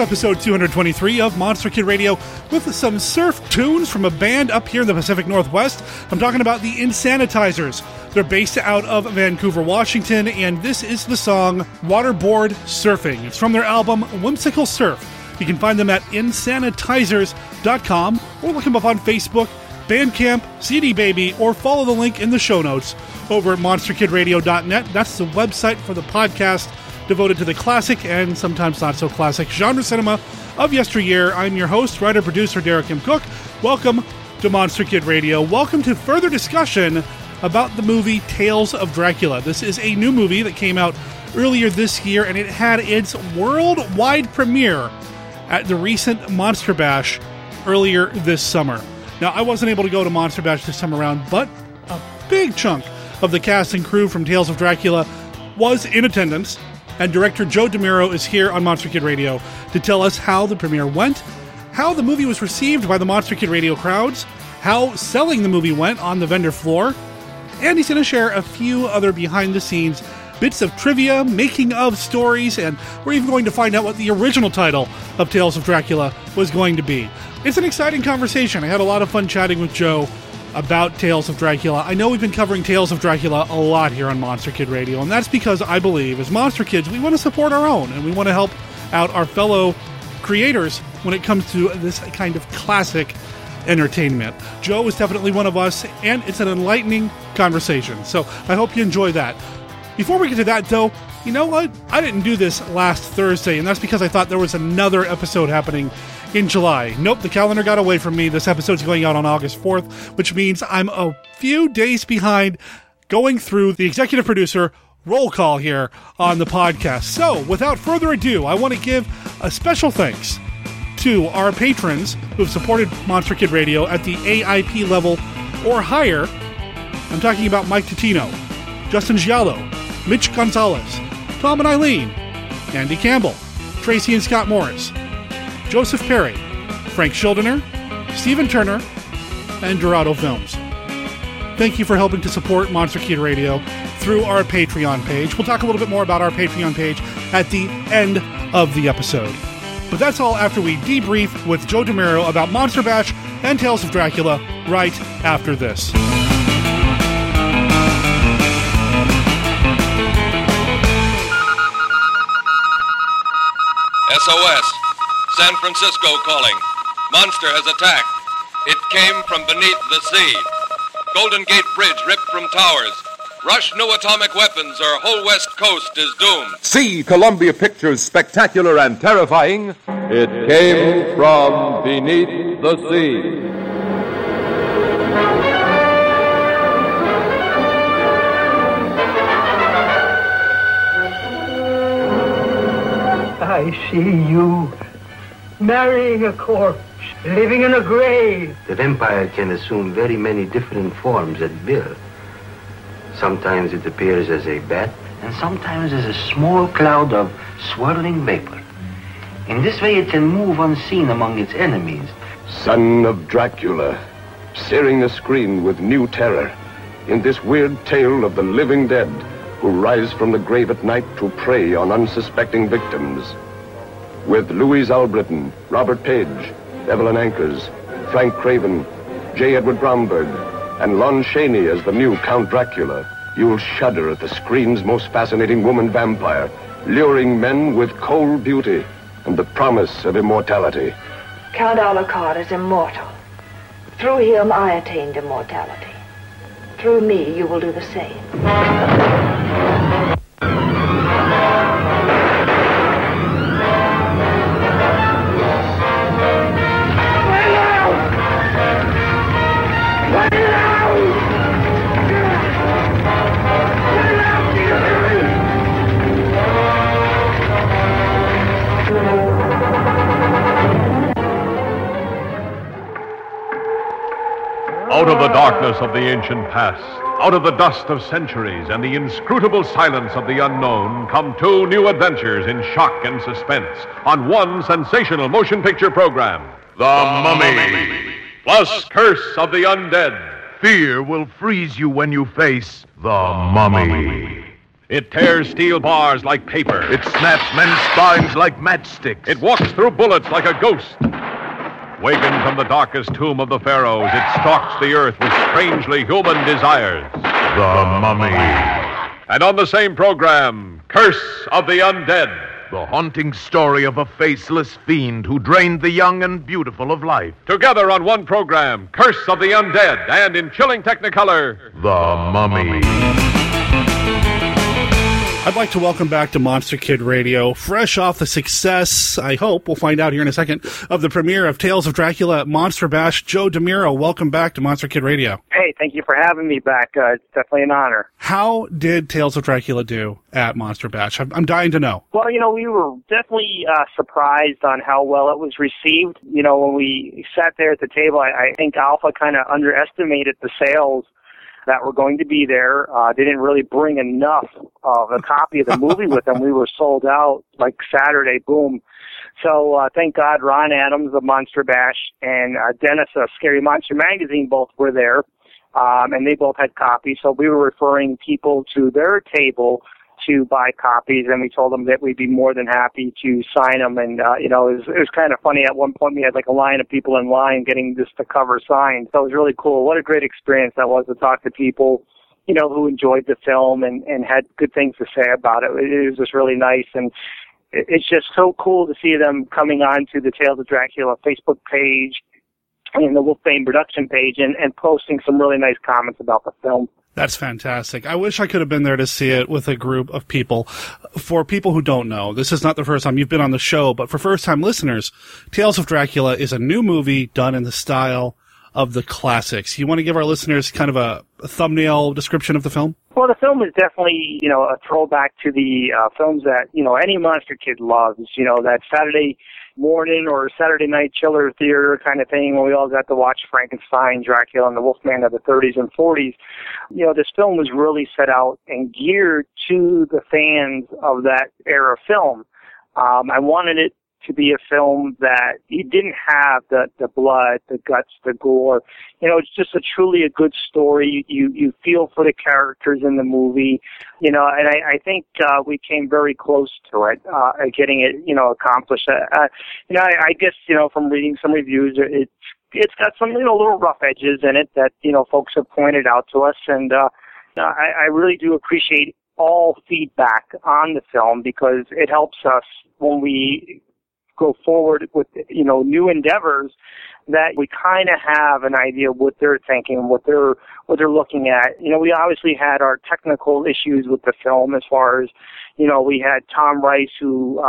up episode 223 of Monster Kid Radio with some surf tunes from a band up here in the Pacific Northwest. I'm talking about the Insanitizers. They're based out of Vancouver, Washington, and this is the song Waterboard Surfing. It's from their album Whimsical Surf. You can find them at Insanitizers.com or look them up on Facebook, Bandcamp, CD Baby, or follow the link in the show notes over at monsterkidradio.net. That's the website for the podcast devoted to the classic and sometimes not so classic genre cinema of yesteryear. I'm your host, writer-producer Derek M. Cook. Welcome to Monster Kid Radio. Welcome to further discussion about the movie Tales of Dracula. This is a new movie that came out earlier this year, and it had its worldwide premiere at the recent Monster Bash earlier this summer. Now, I wasn't able to go to Monster Bash this time around, but a big chunk of the cast and crew from Tales of Dracula was in attendance, and director Joe DeMiro is here on Monster Kid Radio to tell us how the premiere went, how the movie was received by the Monster Kid Radio crowds, how selling the movie went on the vendor floor, and he's going to share a few other behind-the-scenes bits of trivia, making-of stories, and we're even going to find out what the original title of Tales of Dracula was going to be. It's an exciting conversation. I had a lot of fun chatting with Joe about Tales of Dracula. I know we've been covering Tales of Dracula a lot here on Monster Kid Radio, and that's because I believe, as Monster Kids, we want to support our own, and we want to help out our fellow creators when it comes to this kind of classic entertainment. Joe is definitely one of us, and it's an enlightening conversation, so I hope you enjoy that. Before we get to that, though, you know what? I didn't do this last Thursday, and that's because I thought there was another episode happening in July. Nope, the calendar got away from me. This episode's going out on August 4th, which means I'm a few days behind going through the executive producer roll call here on the podcast. So, without further ado, I want to give a special thanks to our patrons who have supported Monster Kid Radio at the AIP level or higher. I'm talking about Mike Totino, Justin Giallo, Mitch Gonzalez, Tom and Eileen, Andy Campbell, Tracy and Scott Morris, Joseph Perry, Frank Schildener, Stephen Turner, and Dorado Films. Thank you for helping to support Monster Kid Radio through our Patreon page. We'll talk a little bit more about our Patreon page at the end of the episode. But that's all after we debrief with Joe DeMiro about Monster Bash and Tales of Dracula right after this. SOS. San Francisco calling. Monster has attacked. It came from beneath the sea. Golden Gate Bridge ripped from towers. Rush new atomic weapons or whole West Coast is doomed. See Columbia Pictures' spectacular and terrifying It Came from Beneath the Sea. I see you marrying a corpse, living in a grave. The vampire can assume very many different forms at will. Sometimes it appears as a bat, and sometimes as a small cloud of swirling vapor. In this way it can move unseen among its enemies. Son of Dracula, searing the screen with new terror in this weird tale of the living dead who rise from the grave at night to prey on unsuspecting victims. With Louise Albritton, Robert Page, Evelyn Ankers, Frank Craven, J. Edward Bromberg, and Lon Chaney as the new Count Dracula, you'll shudder at the screen's most fascinating woman vampire, luring men with cold beauty and the promise of immortality. Count Alucard is immortal. Through him, I attained immortality. Through me, you will do the same. Out of the darkness of the ancient past, out of the dust of centuries and the inscrutable silence of the unknown, come two new adventures in shock and suspense on one sensational motion picture program, The Mummy. Plus Curse of the Undead. Fear will freeze you when you face The Mummy. It tears steel bars like paper. It snaps men's spines like matchsticks. It walks through bullets like a ghost. Wakened from the darkest tomb of the pharaohs, it stalks the earth with strangely human desires. The Mummy. And on the same program, Curse of the Undead. The haunting story of a faceless fiend who drained the young and beautiful of life. Together on one program, Curse of the Undead, and in chilling Technicolor, The Mummy. I'd like to welcome back to Monster Kid Radio, fresh off the success, I hope, we'll find out here in a second, of the premiere of Tales of Dracula at Monster Bash. Joe DeMiro, welcome back to Monster Kid Radio. Hey, thank you for having me back. It's definitely an honor. How did Tales of Dracula do at Monster Bash? I'm dying to know. Well, you know, we were definitely surprised on how well it was received. You know, when we sat there at the table, I think Alpha kind of underestimated the sales that were going to be there. They didn't really bring enough of a copy of the movie with them. We were sold out like Saturday, boom. So thank God Ron Adams of Monster Bash and Dennis of Scary Monster Magazine both were there, and they both had copies. So we were referring people to their table to buy copies, and we told them that we'd be more than happy to sign them. And, you know, it was kind of funny. At one point, we had like a line of people in line getting just the cover signed. So it was really cool. What a great experience that was to talk to people, you know, who enjoyed the film and had good things to say about it. It was just really nice. And it's just so cool to see them coming on to the Tales of Dracula Facebook page and the Wolfsbane Production page and posting some really nice comments about the film. That's fantastic. I wish I could have been there to see it with a group of people. For people who don't know, this is not the first time you've been on the show, but for first-time listeners, Tales of Dracula is a new movie done in the style of the classics. You want to give our listeners kind of a thumbnail description of the film? Well, the film is definitely, you know, a throwback to the films that, you know, any monster kid loves. You know, that Saturday morning or Saturday night chiller theater kind of thing when we all got to watch Frankenstein, Dracula, and the Wolfman of the 30s and 40s. You know, this film was really set out and geared to the fans of that era film. I wanted it to be a film that you didn't have the blood, the guts, the gore. You know, it's just a truly good story. You feel for the characters in the movie, you know, and I think we came very close to it, getting it, you know, accomplished. You know, I guess, you know, from reading some reviews, it's got some, you know, little rough edges in it that, you know, folks have pointed out to us, and I really do appreciate all feedback on the film because it helps us when we go forward with, you know, new endeavors that we kind of have an idea what they're thinking, what they're looking at. You know, we obviously had our technical issues with the film as far as, you know, we had Tom Rice who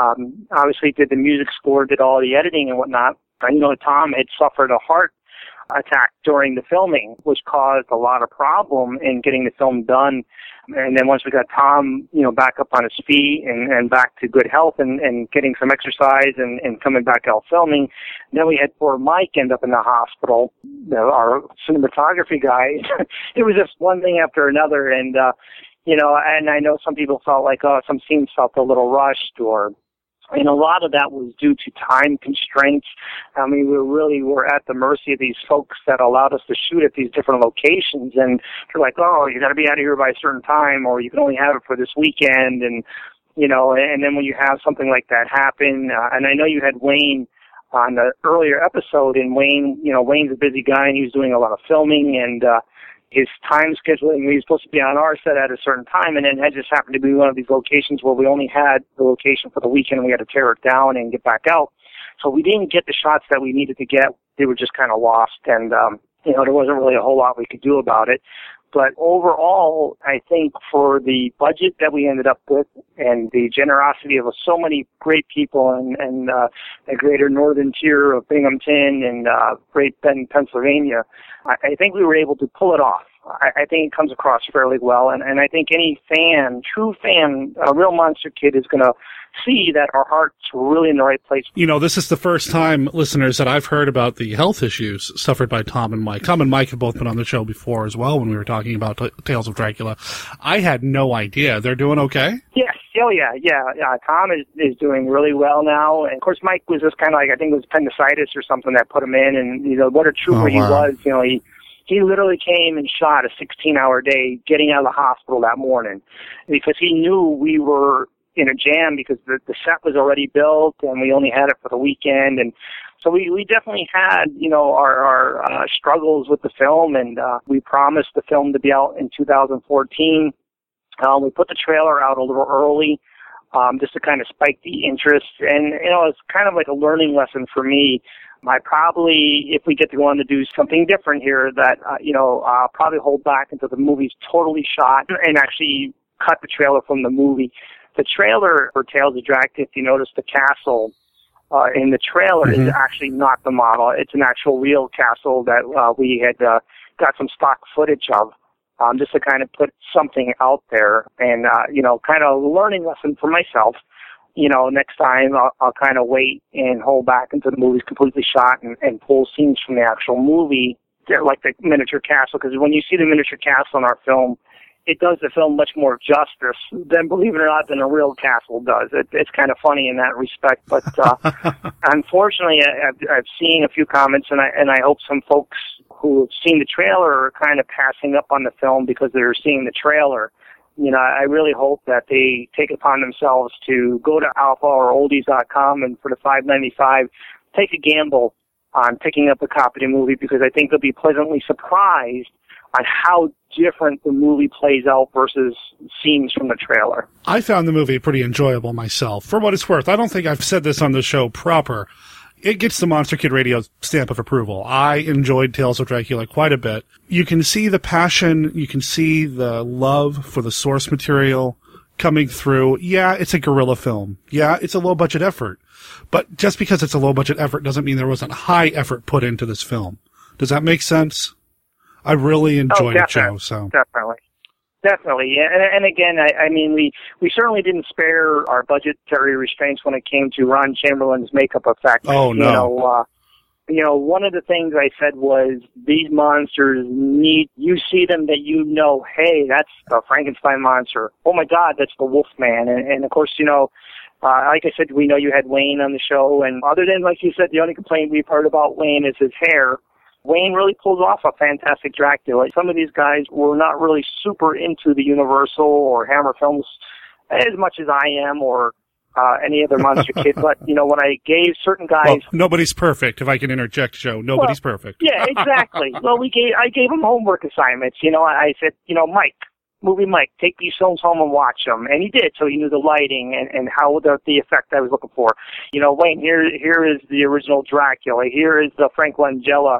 obviously did the music score, did all the editing and whatnot. And, you know, Tom had suffered a heart attack during the filming, which caused a lot of problem in getting the film done. And then once we got Tom, you know, back up on his feet and back to good health and getting some exercise and coming back out filming, then we had poor Mike end up in the hospital, you know, our cinematography guy. It was just one thing after another. And, you know, and I know some people felt like, oh, some scenes felt a little rushed, or, and a lot of that was due to time constraints. I mean, we really were at the mercy of these folks that allowed us to shoot at these different locations. And they're like, oh, you got to be out of here by a certain time, or you can only have it for this weekend. And, you know, and then when you have something like that happen, and I know you had Wayne on the earlier episode, and Wayne, you know, Wayne's a busy guy, and he was doing a lot of filming, and his time scheduling, we were supposed to be on our set at a certain time, and then that just happened to be one of these locations where we only had the location for the weekend, and we had to tear it down and get back out. So we didn't get the shots that we needed to get. They were just kind of lost, and, you know, there wasn't really a whole lot we could do about it. But overall, I think for the budget that we ended up with and the generosity of so many great people and the greater northern tier of Binghamton and Great Bend, Pennsylvania, I think we were able to pull it off. I think it comes across fairly well, and I think any fan, true fan, a real monster kid is going to see that our hearts were really in the right place. You know, this is the first time, listeners, that I've heard about the health issues suffered by Tom and Mike. Tom and Mike have both been on the show before as well when we were talking about Tales of Dracula. I had no idea. They're doing okay? Yes. Oh, yeah. Tom is doing really well now. And, of course, Mike was just kind of like, I think it was appendicitis or something that put him in. And, you know, what a trooper he was. You know, he He literally came and shot a 16-hour day getting out of the hospital that morning because he knew we were in a jam because the set was already built and we only had it for the weekend. And so we definitely had, you know, our struggles with the film, and we promised the film to be out in 2014. We put the trailer out a little early just to kind of spike the interest. And, you know, it's kind of like a learning lesson for me. I probably, if we get to go on to do something different here, that, you know, I'll probably hold back until the movie's totally shot and actually cut the trailer from the movie. The trailer for Tales of Dracula, if you notice the castle in the trailer, mm-hmm. is actually not the model. It's an actual real castle that we had got some stock footage of, just to kind of put something out there and, you know, kind of a learning lesson for myself. You know, next time I'll kind of wait and hold back until the movie's completely shot and pull scenes from the actual movie, like the miniature castle. Because when you see the miniature castle in our film, it does the film much more justice than, believe it or not, than a real castle does. It's kind of funny in that respect. But unfortunately, I've seen a few comments, and I hope some folks who have seen the trailer are kind of passing up on the film because they're seeing the trailer. You know, I really hope that they take it upon themselves to go to Alpha or Oldies.com and for the $5.95, take a gamble on picking up a copy of the movie, because I think they'll be pleasantly surprised on how different the movie plays out versus scenes from the trailer. I found the movie pretty enjoyable myself, for what it's worth. I don't think I've said this on the show proper. It gets the Monster Kid Radio stamp of approval. I enjoyed Tales of Dracula quite a bit. You can see the passion, you can see the love for the source material coming through. Yeah, it's a guerrilla film. Yeah, it's a low-budget effort. But just because it's a low-budget effort doesn't mean there wasn't high effort put into this film. Does that make sense? I really enjoyed it, Joe. So. Definitely. And again, I mean, we certainly didn't spare our budgetary restraints when it came to Ron Chamberlain's makeup effect. Oh, no. You know, one of the things I said was these monsters need, you see them that you know, hey, that's the Frankenstein monster. Oh, my God, that's the Wolfman. And of course, you know, like I said, we know you had Wayne on the show. And other than, like you said, the only complaint we've heard about Wayne is his hair. Wayne really pulls off a fantastic Dracula. Some of these guys were not really super into the Universal or Hammer films as much as I am, or any other Monster Kid. But, you know, when I gave certain guys... Well, nobody's perfect, if I can interject, Joe. Nobody's perfect. Yeah, exactly. Well, I gave them homework assignments. You know, I said, you know, Mike, take these films home and watch them. And he did, so he knew the lighting and how the effect I was looking for. You know, Wayne, here is the original Dracula. Here is the Frank Langella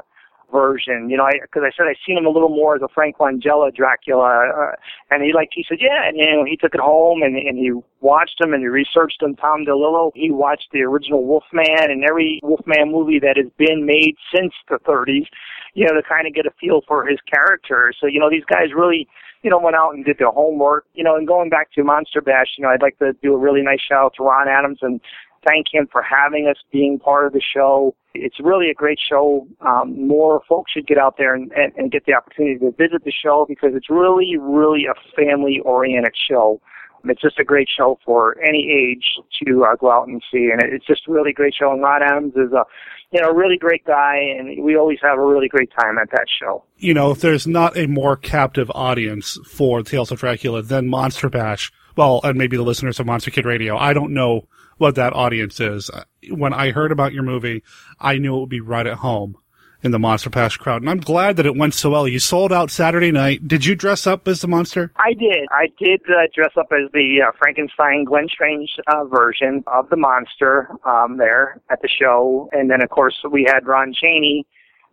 version, you know, because I said I seen him a little more as a Frank Langella Dracula, and he said, yeah, and you know, he took it home and he watched him and he researched him. Tom DeLillo, he watched the original Wolfman and every Wolfman movie that has been made since the 30s, you know, to kind of get a feel for his character. So, you know, these guys really, you know, went out and did their homework, you know. And going back to Monster Bash, you know, I'd like to do a really nice shout out to Ron Adams and thank him for having us, being part of the show. It's really a great show. More folks should get out there and get the opportunity to visit the show, because it's really, really a family-oriented show. It's just a great show for any age to go out and see, and it's just a really great show. And Ron Adams is a, you know, really great guy, and we always have a really great time at that show. You know, if there's not a more captive audience for Tales of Dracula than Monster Bash, well, and maybe the listeners of Monster Kid Radio, I don't know what that audience is. When I heard about your movie, I knew it would be right at home in the Monster Bash crowd. And I'm glad that it went so well. You sold out Saturday night. Did you dress up as the monster? I did dress up as the Frankenstein Glenn Strange version of the monster there at the show. And then, of course, we had Ron Chaney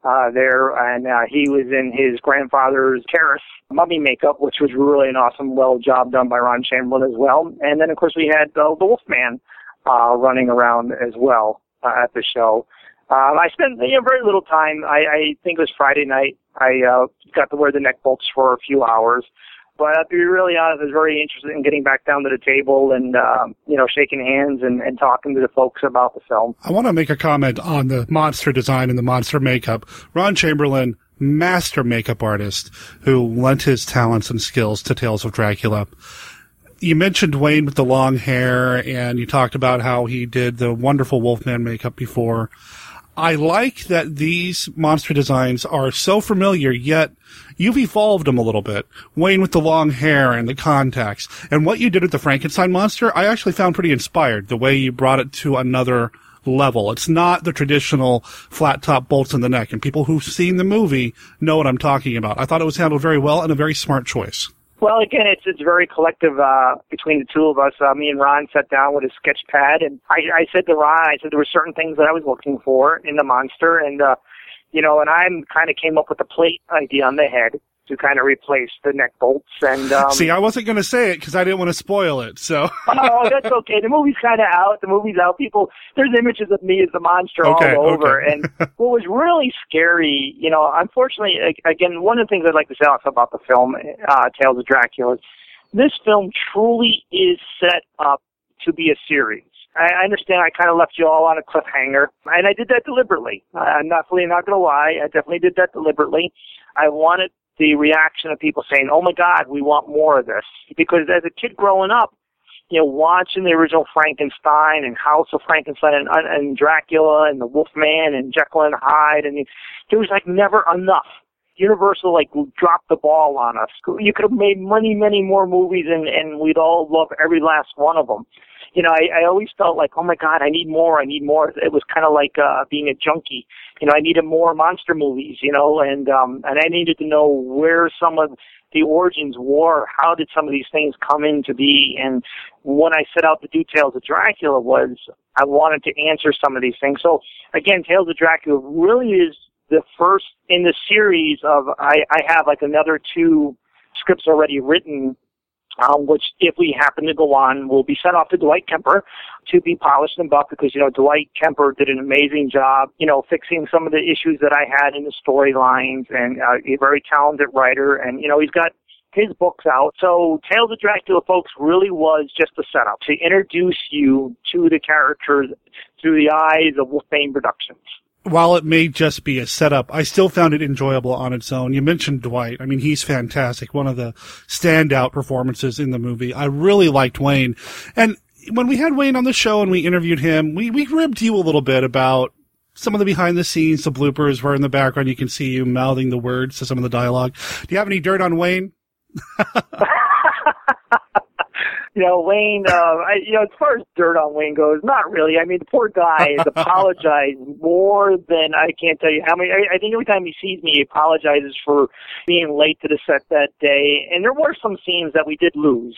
there, and he was in his grandfather's terrace mummy makeup, which was really an awesome, well job done by Ron Chamberlain as well. And then, of course, we had the Wolfman running around as well at the show. I spent, you know, very little time. I think it was Friday night. I got to wear the neck bolts for a few hours. But to be really honest, I was very interested in getting back down to the table and, you know, shaking hands and talking to the folks about the film. I want to make a comment on the monster design and the monster makeup. Ron Chamberlain, master makeup artist who lent his talents and skills to Tales of Dracula. You mentioned Wayne with the long hair, and you talked about how he did the wonderful Wolfman makeup before. I like that these monster designs are so familiar, yet you've evolved them a little bit. Wayne with the long hair and the contacts. And what you did with the Frankenstein monster, I actually found pretty inspired, the way you brought it to another level. It's not the traditional flat top bolts in the neck, and people who've seen the movie know what I'm talking about. I thought it was handled very well and a very smart choice. Well, again, it's very collective between the two of us. Me and Ron sat down with a sketch pad, and I said to Ron, I said there were certain things that I was looking for in the monster, and I kind of came up with the plate idea on the head to kind of replace the neck bolts. And see, I wasn't going to say it because I didn't want to spoil it. So oh, that's okay. The movie's kind of out. The movie's out. People, there's images of me as the monster all over. Okay. And what was really scary, unfortunately, again, one of the things I'd like to say about the film, Tales of Dracula, is this film truly is set up to be a series. I understand I kind of left you all on a cliffhanger, and I did that deliberately. I'm not going to lie. I definitely did that deliberately. I wanted the reaction of people saying, oh, my God, we want more of this. Because as a kid growing up, watching the original Frankenstein and House of Frankenstein and Dracula and the Wolfman and Jekyll and Hyde, and there was, never enough. Universal, dropped the ball on us. You could have made many, many more movies, and we'd all love every last one of them. I always felt like, oh, my God, I need more. I need more. It was kind of like being a junkie. I needed more monster movies, and I needed to know where some of the origins were. How did some of these things come into be? And when I set out the details of Dracula was I wanted to answer some of these things. So, again, Tales of Dracula really is the first in the series of I have, another two scripts already written, which, if we happen to go on, will be sent off to Dwight Kemper to be polished and buffed because, Dwight Kemper did an amazing job, fixing some of the issues that I had in the storylines, and a very talented writer. And, he's got his books out. So Tales of Dracula, folks, really was just a setup to introduce you to the characters through the eyes of Wolfsbane Productions. While it may just be a setup, I still found it enjoyable on its own. You mentioned Dwight. I mean, he's fantastic. One of the standout performances in the movie. I really liked Wayne. And when we had Wayne on the show and we interviewed him, we ribbed you a little bit about some of the behind the scenes, the bloopers were in the background. You can see you mouthing the words to some of the dialogue. Do you have any dirt on Wayne? Wayne, as far as dirt on Wayne goes, not really. I mean, the poor guy has apologized more than I can't tell you how many. I think every time he sees me, he apologizes for being late to the set that day. And there were some scenes that we did lose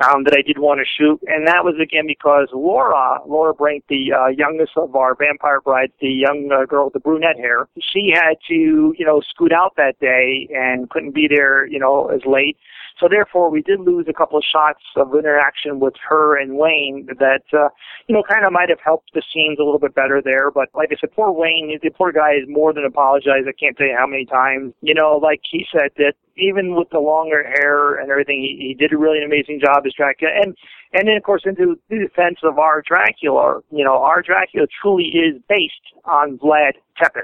that I did want to shoot. And that was, again, because Laura Brank, the youngest of our vampire brides, the young girl with the brunette hair, she had to, scoot out that day and couldn't be there, as late. So therefore, we did lose a couple of shots of interaction with her and Wayne that, kind of might have helped the scenes a little bit better there. But like I said, poor Wayne, the poor guy is more than apologized. I can't tell you how many times, like he said that even with the longer hair and everything, he did a really amazing job as Dracula. And then, of course, into the defense of our Dracula, our Dracula truly is based on Vlad Tepes.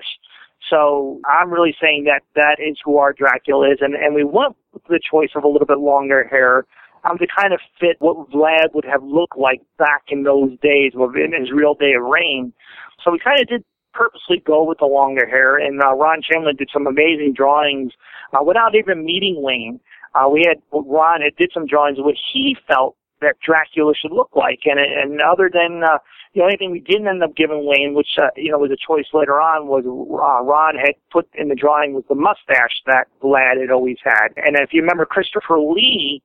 So I'm really saying that is who our Dracula is. And we went with the choice of a little bit longer hair to kind of fit what Vlad would have looked like back in those days in his real day of reign. So we kind of did purposely go with the longer hair. And Ron Chamberlain did some amazing drawings without even meeting Wayne. Ron did some drawings of what he felt that Dracula should look like. And other than... the only thing we didn't end up giving Wayne, which, was a choice later on, was Ron had put in the drawing was the mustache that Vlad had always had. And if you remember Christopher Lee,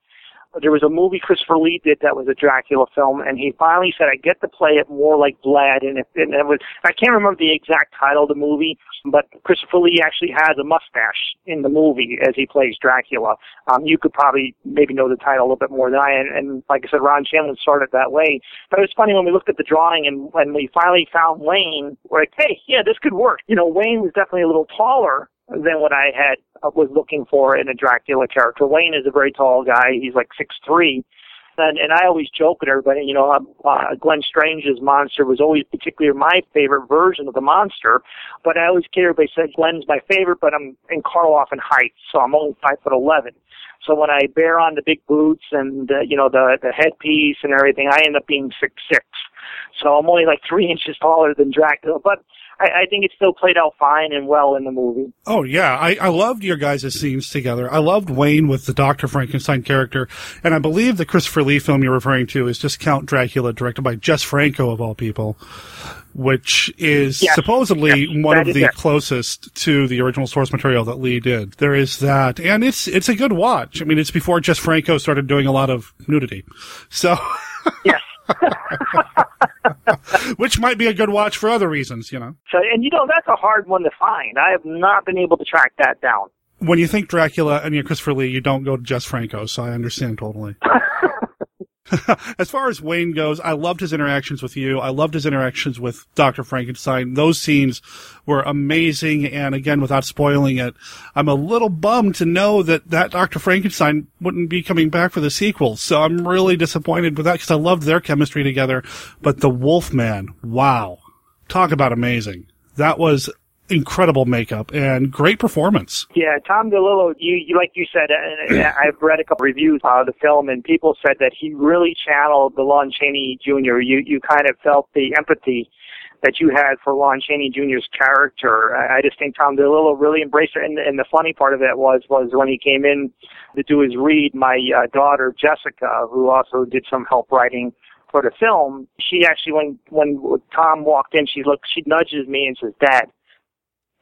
there was a movie Christopher Lee did that was a Dracula film, and he finally said, I get to play it more like Vlad. And it was, I can't remember the exact title of the movie, but Christopher Lee actually has a mustache in the movie as he plays Dracula. You could probably maybe know the title a little bit more than I. And like I said, Ron Chamberlain started that way. But it was funny when we looked at the drawing and when we finally found Wayne, we're like, hey, yeah, this could work. Wayne was definitely a little taller than what I had was looking for in a Dracula character. Wayne is a very tall guy. He's 6'3". And I always joke with everybody, Glenn Strange's monster was always particularly my favorite version of the monster. But I always kid everybody said, Glenn's my favorite, but I'm in Karloff in height, so I'm only 5'11". So when I bear on the big boots and the headpiece and everything, I end up being 6'6". So I'm only like 3 inches taller than Dracula, but I think it still played out fine and well in the movie. Oh, yeah. I loved your guys' scenes together. I loved Wayne with the Dr. Frankenstein character, and I believe the Christopher Lee film you're referring to is just Count Dracula, directed by Jess Franco, of all people, which is supposedly one of the closest to the original source material that Lee did. There is that, and it's a good watch. I mean, it's before Jess Franco started doing a lot of nudity. So... Yes. Which might be a good watch for other reasons, you know. So, and you know, that's a hard one to find. I have not been able to track that down. When you think Dracula and Christopher Lee, you don't go to Jess Franco, so I understand totally. As far as Wayne goes, I loved his interactions with you. I loved his interactions with Dr. Frankenstein. Those scenes were amazing. And again, without spoiling it, I'm a little bummed to know that Dr. Frankenstein wouldn't be coming back for the sequel. So I'm really disappointed with that because I loved their chemistry together. But the Wolfman, wow. Talk about amazing. That was incredible makeup and great performance. Yeah, Tom DeLillo, you like you said, and I've read a couple reviews of the film, and people said that he really channeled the Lon Chaney Jr. You kind of felt the empathy that you had for Lon Chaney Jr.'s character. I just think Tom DeLillo really embraced it, and the funny part of it was when he came in to do his read, my daughter Jessica, who also did some help writing for the film, she actually, when Tom walked in, she nudges me and says, "Dad,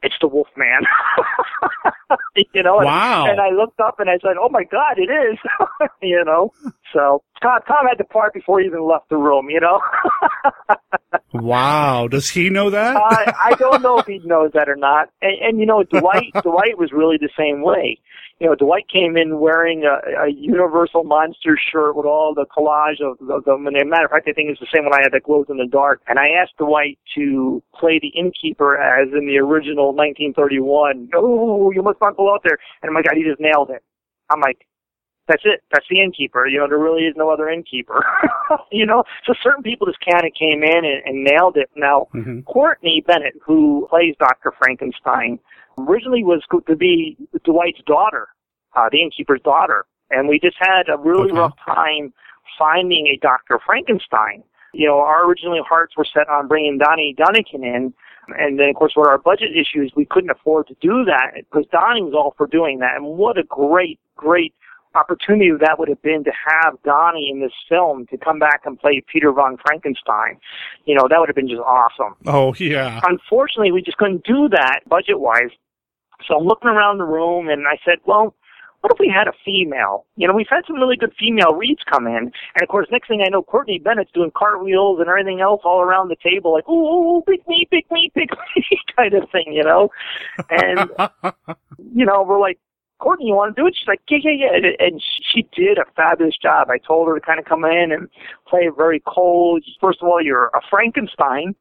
it's the Wolfman." You know? Wow. And I looked up and I said, "Oh my God, it is." You know? So Tom had to part before he even left the room, you know? Wow. Does he know that? I don't know if he knows that or not. And you know, Dwight was really the same way. You know, Dwight came in wearing a Universal Monsters shirt with all the collage of them. And as a matter of fact, I think it's the same one I had that glows in the dark. And I asked Dwight to play the innkeeper as in the original 1931. "Oh, you must not go out there." And my God, he just nailed it. I'm like, that's it. That's the innkeeper. You know, there really is no other innkeeper. You know, so certain people just kind of came in and nailed it. Now, mm-hmm. Courtney Bennett, who plays Dr. Frankenstein, originally was going to be Dwight's daughter, the innkeeper's daughter. And we just had a really rough time finding a Dr. Frankenstein. You know, our original hearts were set on bringing Donnie Dunnigan in. And then, of course, with our budget issues, we couldn't afford to do that because Donnie was all for doing that. And what a great, great opportunity that would have been to have Donnie in this film to come back and play Peter von Frankenstein. You know, that would have been just awesome. Oh, yeah. Unfortunately, we just couldn't do that budget-wise. So I'm looking around the room, and I said, well, what if we had a female? You know, we've had some really good female reads come in. And, of course, next thing I know, Courtney Bennett's doing cartwheels and everything else all around the table, like, "Ooh, pick me, kind of thing, you know? And, you know, we're like, "Courtney, you want to do it?" She's like, yeah. And she did a fabulous job. I told her to kind of come in and play very cold. First of all, you're a Frankenstein.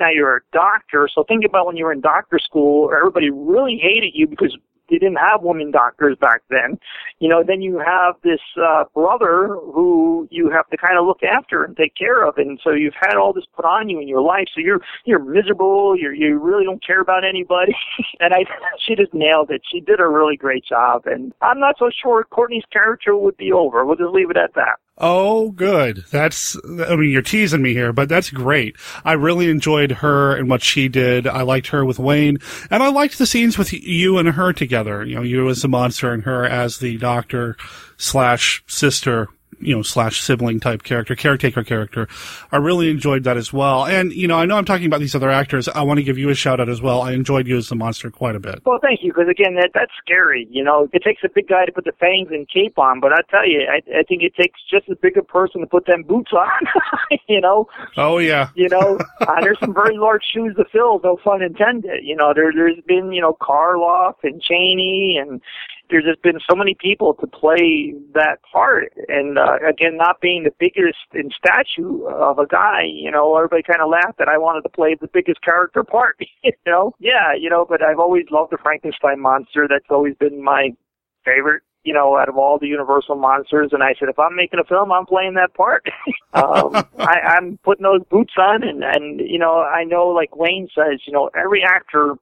Now you're a doctor. So think about when you were in doctor school, everybody really hated you because you didn't have women doctors back then. You know, then you have this brother who you have to kind of look after and take care of. And so you've had all this put on you in your life. So you're miserable. You really don't care about anybody. And she just nailed it. She did a really great job. And I'm not so sure Courtney's character would be over. We'll just leave it at that. Oh, good. I mean, you're teasing me here, but that's great. I really enjoyed her and what she did. I liked her with Wayne, and I liked the scenes with you and her together. You know, you as the monster and her as the doctor slash sister, you know, slash sibling type character, caretaker character. I really enjoyed that as well. And, you know I'm talking about these other actors. I want to give you a shout out as well. I enjoyed you as the monster quite a bit. Well, thank you. Because again, that's scary. You know, it takes a big guy to put the fangs and cape on, but I tell you, I think it takes just as big a person to put them boots on, you know? Oh yeah. You know, there's some very large shoes to fill, no pun intended. You know, there's been, you know, Karloff and Chaney, and there's just been so many people to play that part. And again, not being the biggest in stature of a guy, you know, everybody kind of laughed that I wanted to play the biggest character part, you know? Yeah, you know, but I've always loved the Frankenstein monster. That's always been my favorite, you know, out of all the Universal monsters. And I said, if I'm making a film, I'm playing that part. I'm putting those boots on. And, you know, I know, like Wayne says, you know, every actor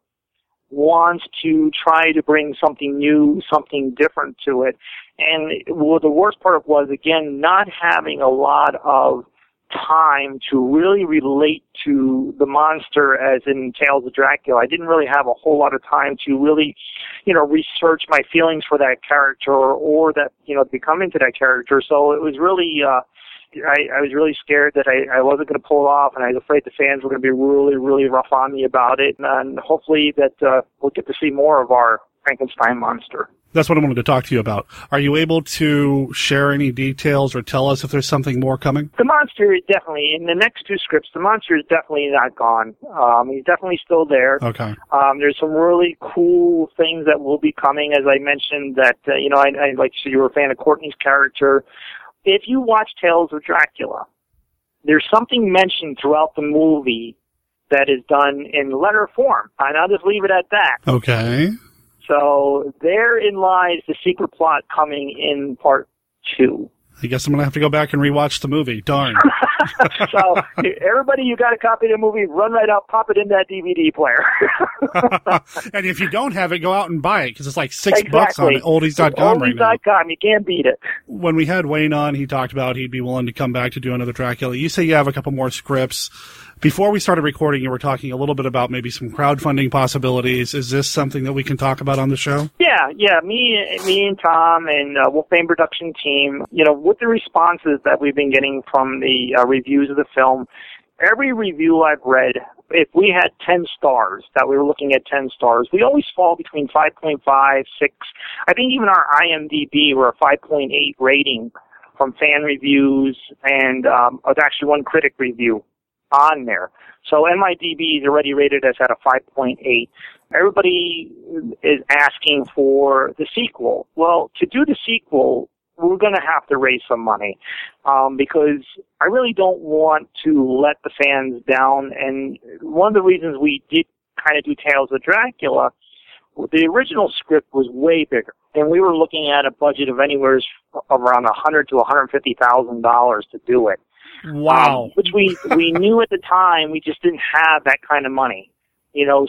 wants to try to bring something new, something different to it. And well, the worst part was, again, not having a lot of time to really relate to the monster as in Tales of Dracula. I didn't really have a whole lot of time to really, research my feelings for that character or that, become into that character. So it was really, I was really scared that I wasn't going to pull it off, and I was afraid the fans were going to be really, really rough on me about it. And hopefully that we'll get to see more of our Frankenstein monster. That's what I wanted to talk to you about. Are you able to share any details or tell us if there's something more coming? The monster is definitely, in the next two scripts, the monster is definitely not gone. He's definitely still there. Okay. There's some really cool things that will be coming, as I mentioned, that, I like to see you were a fan of Courtney's character. If you watch Tales of Dracula, there's something mentioned throughout the movie that is done in letter form, and I'll just leave it at that. Okay. So therein lies the secret plot coming in part two. I guess I'm going to have to go back and rewatch the movie. Darn. So everybody, you got a copy of the movie, run right out, pop it in that DVD player. And if you don't have it, go out and buy it, because it's like $6 on it, Oldies.com right now. Oldies.com, you can't beat it. When we had Wayne on, he talked about he'd be willing to come back to do another Dracula. You say you have a couple more scripts. Before we started recording, you were talking a little bit about maybe some crowdfunding possibilities. Is this something that we can talk about on the show? Yeah. Me and Tom and Wolfsbane Production team, with the responses that we've been getting from the reviews of the film, every review I've read, if we had 10 stars, that we were looking at 10 stars, we always fall between 5.5, 6. I think even our IMDb were a 5.8 rating from fan reviews and actually one critic review on there. So MIDB is already rated us at a 5.8. Everybody is asking for the sequel. Well, to do the sequel, we're going to have to raise some money because I really don't want to let the fans down. And one of the reasons we did kind of do Tales of Dracula, the original script was way bigger, and we were looking at a budget of anywhere around $100,000 to $150,000 to do it. Wow. Which we knew at the time we just didn't have that kind of money.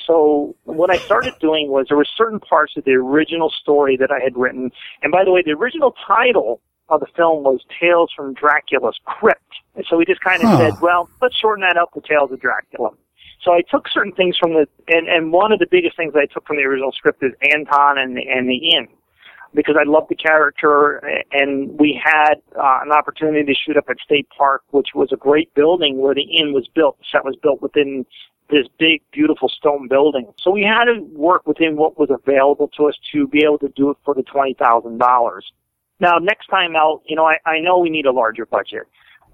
So what I started doing was there were certain parts of the original story that I had written. And by the way, the original title of the film was Tales from Dracula's Crypt. And so we just kind of said, well, let's shorten that up to Tales of Dracula. So I took certain things from and one of the biggest things that I took from the original script is Anton and the Inn, because I loved the character, and we had an opportunity to shoot up at State Park, which was a great building where the inn was built. The set was built within this big, beautiful stone building. So we had to work within what was available to us to be able to do it for the $20,000. Now, next time out, I know we need a larger budget.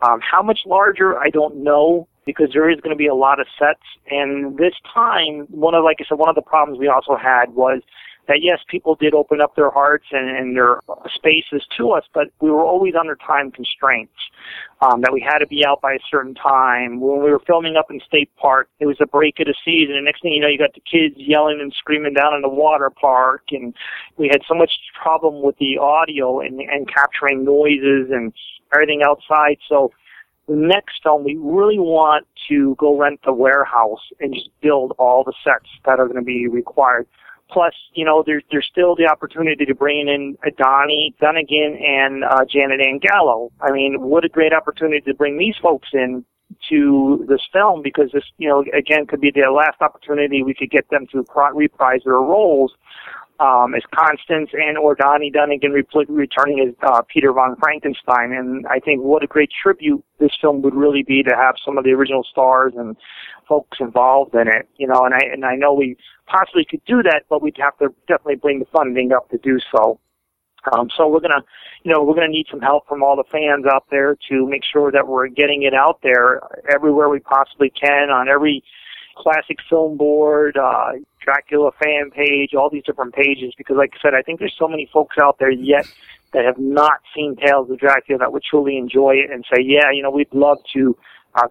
How much larger, I don't know, because there is going to be a lot of sets. And this time, one of the problems we also had was that, yes, people did open up their hearts and their spaces to us, but we were always under time constraints, that we had to be out by a certain time. When we were filming up in State Park, it was a break of the season, and next thing you know, you got the kids yelling and screaming down in the water park, and we had so much problem with the audio and capturing noises and everything outside. So the next film, we really want to go rent the warehouse and just build all the sets that are going to be required. Plus, there's still the opportunity to bring in Donnie Dunnigan and Janet Ann Gallo. I mean, what a great opportunity to bring these folks in to this film, because this, again, could be their last opportunity we could get them to reprise their roles as Constance and or Donnie Dunnigan returning as Peter von Frankenstein. And I think what a great tribute this film would really be to have some of the original stars and folks involved in it. And I know we possibly could do that, but we'd have to definitely bring the funding up to do so. So we're gonna need some help from all the fans out there to make sure that we're getting it out there everywhere we possibly can, on every classic film board, Dracula fan page, all these different pages, because like I said, I think there's so many folks out there yet that have not seen Tales of Dracula that would truly enjoy it and say, yeah, we'd love to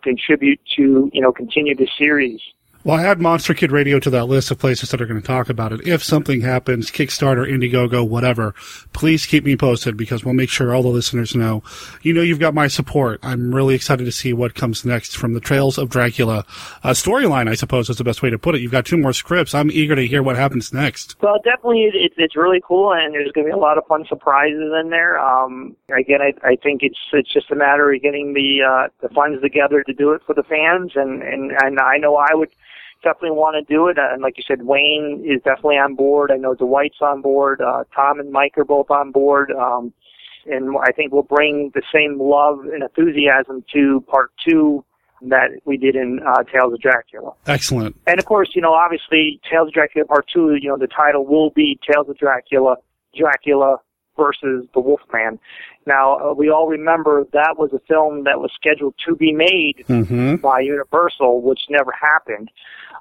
contribute to, continue the series. Well, I add Monster Kid Radio to that list of places that are going to talk about it. If something happens, Kickstarter, Indiegogo, whatever, please keep me posted, because we'll make sure all the listeners know. You know you've got my support. I'm really excited to see what comes next from the Tales of Dracula storyline, I suppose is the best way to put it. You've got two more scripts. I'm eager to hear what happens next. Well, definitely, it's really cool, and there's going to be a lot of fun surprises in there. Again, I think it's just a matter of getting the funds together to do it for the fans, and I know I would definitely want to do it, and like you said, Wayne is definitely on board. I know Dwight's on board. Tom and Mike are both on board, and I think we'll bring the same love and enthusiasm to part two that we did in Tales of Dracula. Excellent. And of course, you know, obviously, Tales of Dracula part two. You know, the title will be Tales of Dracula, Dracula versus the Wolfman. Now, we all remember that was a film that was scheduled to be made by Universal, which never happened.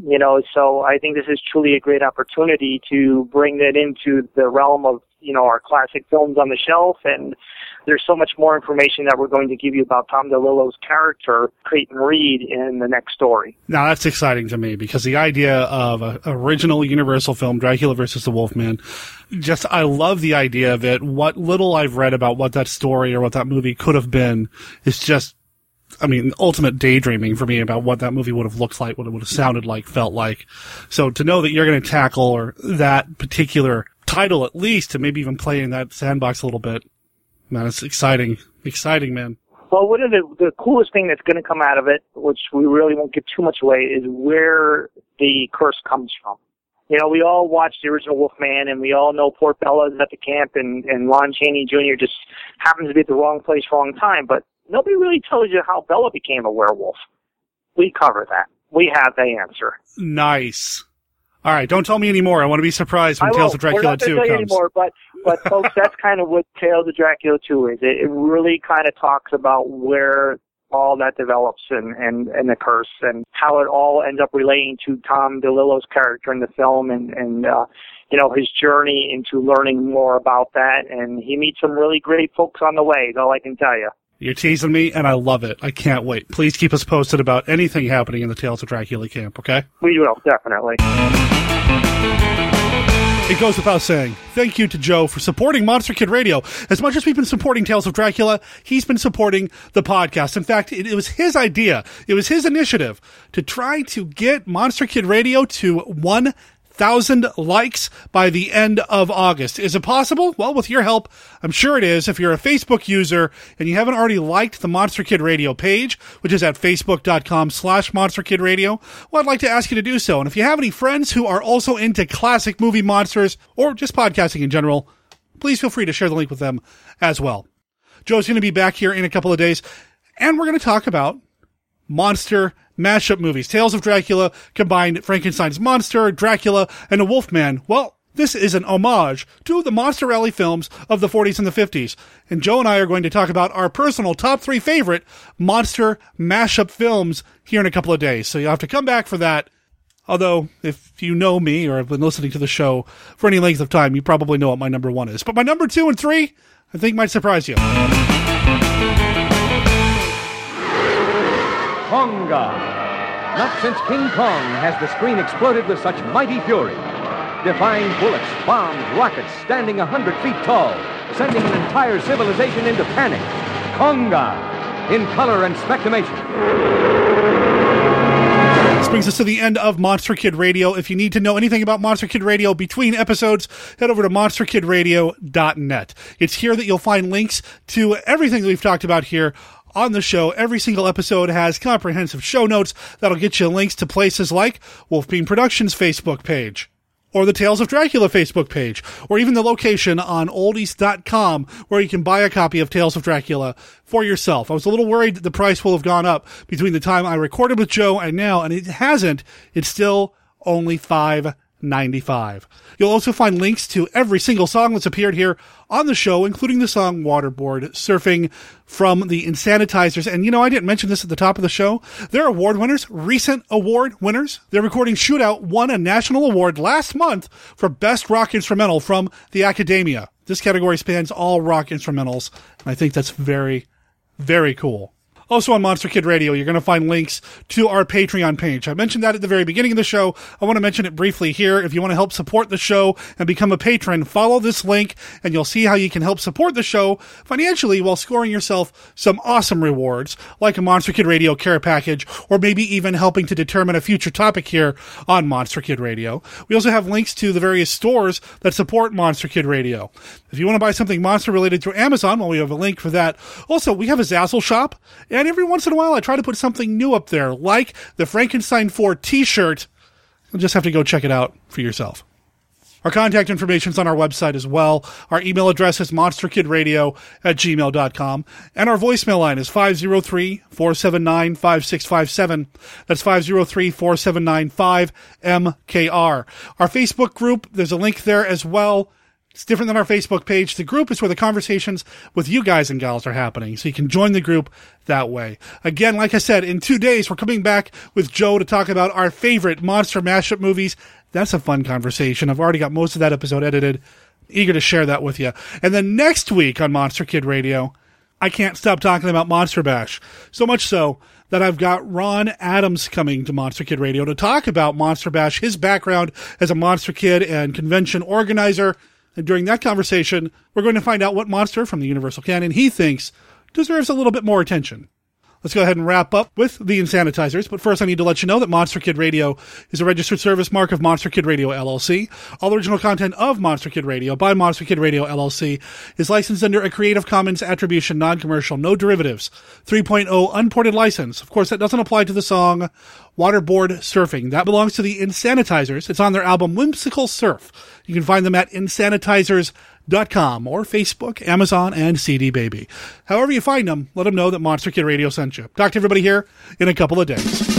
You know, so I think this is truly a great opportunity to bring that into the realm of, you know, our classic films on the shelf. And there's so much more information that we're going to give you about Tom DeLillo's character, Creighton Reed, in the next story. Now, that's exciting to me, because the idea of an original Universal film, Dracula versus the Wolfman, just, I love the idea of it. What little I've read about what that story or what that movie could have been is just, I mean, ultimate daydreaming for me about what that movie would have looked like, what it would have sounded like, felt like. So to know that you're going to tackle or that particular title at least, and maybe even play in that sandbox a little bit, man, it's exciting. Exciting, man. Well, one of the coolest thing that's going to come out of it, which we really won't give too much away, is where the curse comes from. You know, we all watched the original Wolfman, and we all know Port Bella's at the camp, and Lon Chaney Jr. just happens to be at the wrong place, wrong time, but nobody really tells you how Bella became a werewolf. We cover that. We have the answer. Nice. All right, don't tell me anymore. I want to be surprised when Tales of Dracula 2 comes. I won't tell you anymore, but folks, that's kind of what Tales of Dracula 2 is. It really kind of talks about where all that develops and the curse and how it all ends up relating to Tom DeLillo's character in the film and you know, his journey into learning more about that. And he meets some really great folks on the way, though, I can tell you. You're teasing me, and I love it. I can't wait. Please keep us posted about anything happening in the Tales of Dracula camp, okay? We will, definitely. It goes without saying, thank you to Joe for supporting Monster Kid Radio. As much as we've been supporting Tales of Dracula, he's been supporting the podcast. In fact, it was his idea, it was his initiative to try to get Monster Kid Radio to 1,000 likes by the end of August. Is it possible? Well, with your help, I'm sure it is. If you're a Facebook user and you haven't already liked the Monster Kid Radio page, which is at facebook.com/Monster Kid Radio, well, I'd like to ask you to do so. And if you have any friends who are also into classic movie monsters or just podcasting in general, please feel free to share the link with them as well. Joe's going to be back here in a couple of days, and we're going to talk about monster mashup movies. Tales of Dracula combined Frankenstein's monster, Dracula, and a Wolfman. Well, this is an homage to the Monster Rally films of the 40s and the 50s. And Joe and I are going to talk about our personal top three favorite monster mashup films here in a couple of days. So you'll have to come back for that. Although, if you know me or have been listening to the show for any length of time, you probably know what my number one is. But my number two and three, I think, might surprise you. Konga. Not since King Kong has the screen exploded with such mighty fury. Defying bullets, bombs, rockets, standing 100 feet tall, sending an entire civilization into panic. Konga, in color and spectramation. This brings us to the end of Monster Kid Radio. If you need to know anything about Monster Kid Radio between episodes, head over to monsterkidradio.net. It's here that you'll find links to everything that we've talked about here on the show. Every single episode has comprehensive show notes that'll get you links to places like Wolfsbane Productions' Facebook page, or the Tales of Dracula Facebook page, or even the location on Oldies.com where you can buy a copy of Tales of Dracula for yourself. I was a little worried that the price will have gone up between the time I recorded with Joe and now, and it hasn't. It's still only $5.95. You'll also find links to every single song that's appeared here on the show, including the song Waterboard Surfing from the Insanitizers. And, you know, I didn't mention this at the top of the show. They're award winners, recent award winners. Their recording Shootout won a national award last month for Best Rock Instrumental from the Academia. This category spans all rock instrumentals, and I think that's very, very cool. Also on Monster Kid Radio, you're going to find links to our Patreon page. I mentioned that at the very beginning of the show. I want to mention it briefly here. If you want to help support the show and become a patron, follow this link and you'll see how you can help support the show financially while scoring yourself some awesome rewards like a Monster Kid Radio care package, or maybe even helping to determine a future topic here on Monster Kid Radio. We also have links to the various stores that support Monster Kid Radio. If you want to buy something monster related through Amazon, well, we have a link for that. Also, we have a Zazzle shop, and every once in a while I try to put something new up there, like the Frankenstein 4 t-shirt. You'll just have to go check it out for yourself. Our contact information is on our website as well. Our email address is monsterkidradio@gmail.com. And our voicemail line is 503-479-5657. That's 503-479-5MKR. Our Facebook group, there's a link there as well. It's different than our Facebook page. The group is where the conversations with you guys and gals are happening, so you can join the group that way. Again, like I said, in 2 days, we're coming back with Joe to talk about our favorite monster mashup movies. That's a fun conversation. I've already got most of that episode edited. Eager to share that with you. And then next week on Monster Kid Radio, I can't stop talking about Monster Bash. So much so that I've got Ron Adams coming to Monster Kid Radio to talk about Monster Bash, his background as a Monster Kid and convention organizer. And during that conversation, we're going to find out what monster from the Universal Canon he thinks deserves a little bit more attention. Let's go ahead and wrap up with the Insanitizers. But first, I need to let you know that Monster Kid Radio is a registered service mark of Monster Kid Radio, LLC. All original content of Monster Kid Radio by Monster Kid Radio, LLC is licensed under a Creative Commons Attribution, Non-Commercial, No Derivatives, 3.0 Unported License. Of course, that doesn't apply to the song Waterboard Surfing. That belongs to the Insanitizers. It's on their album Whimsical Surf. You can find them at Insanitizers.com or Facebook, Amazon, and CD Baby. However you find them, let them know that Monster Kid Radio sent you. Talk to everybody here in a couple of days.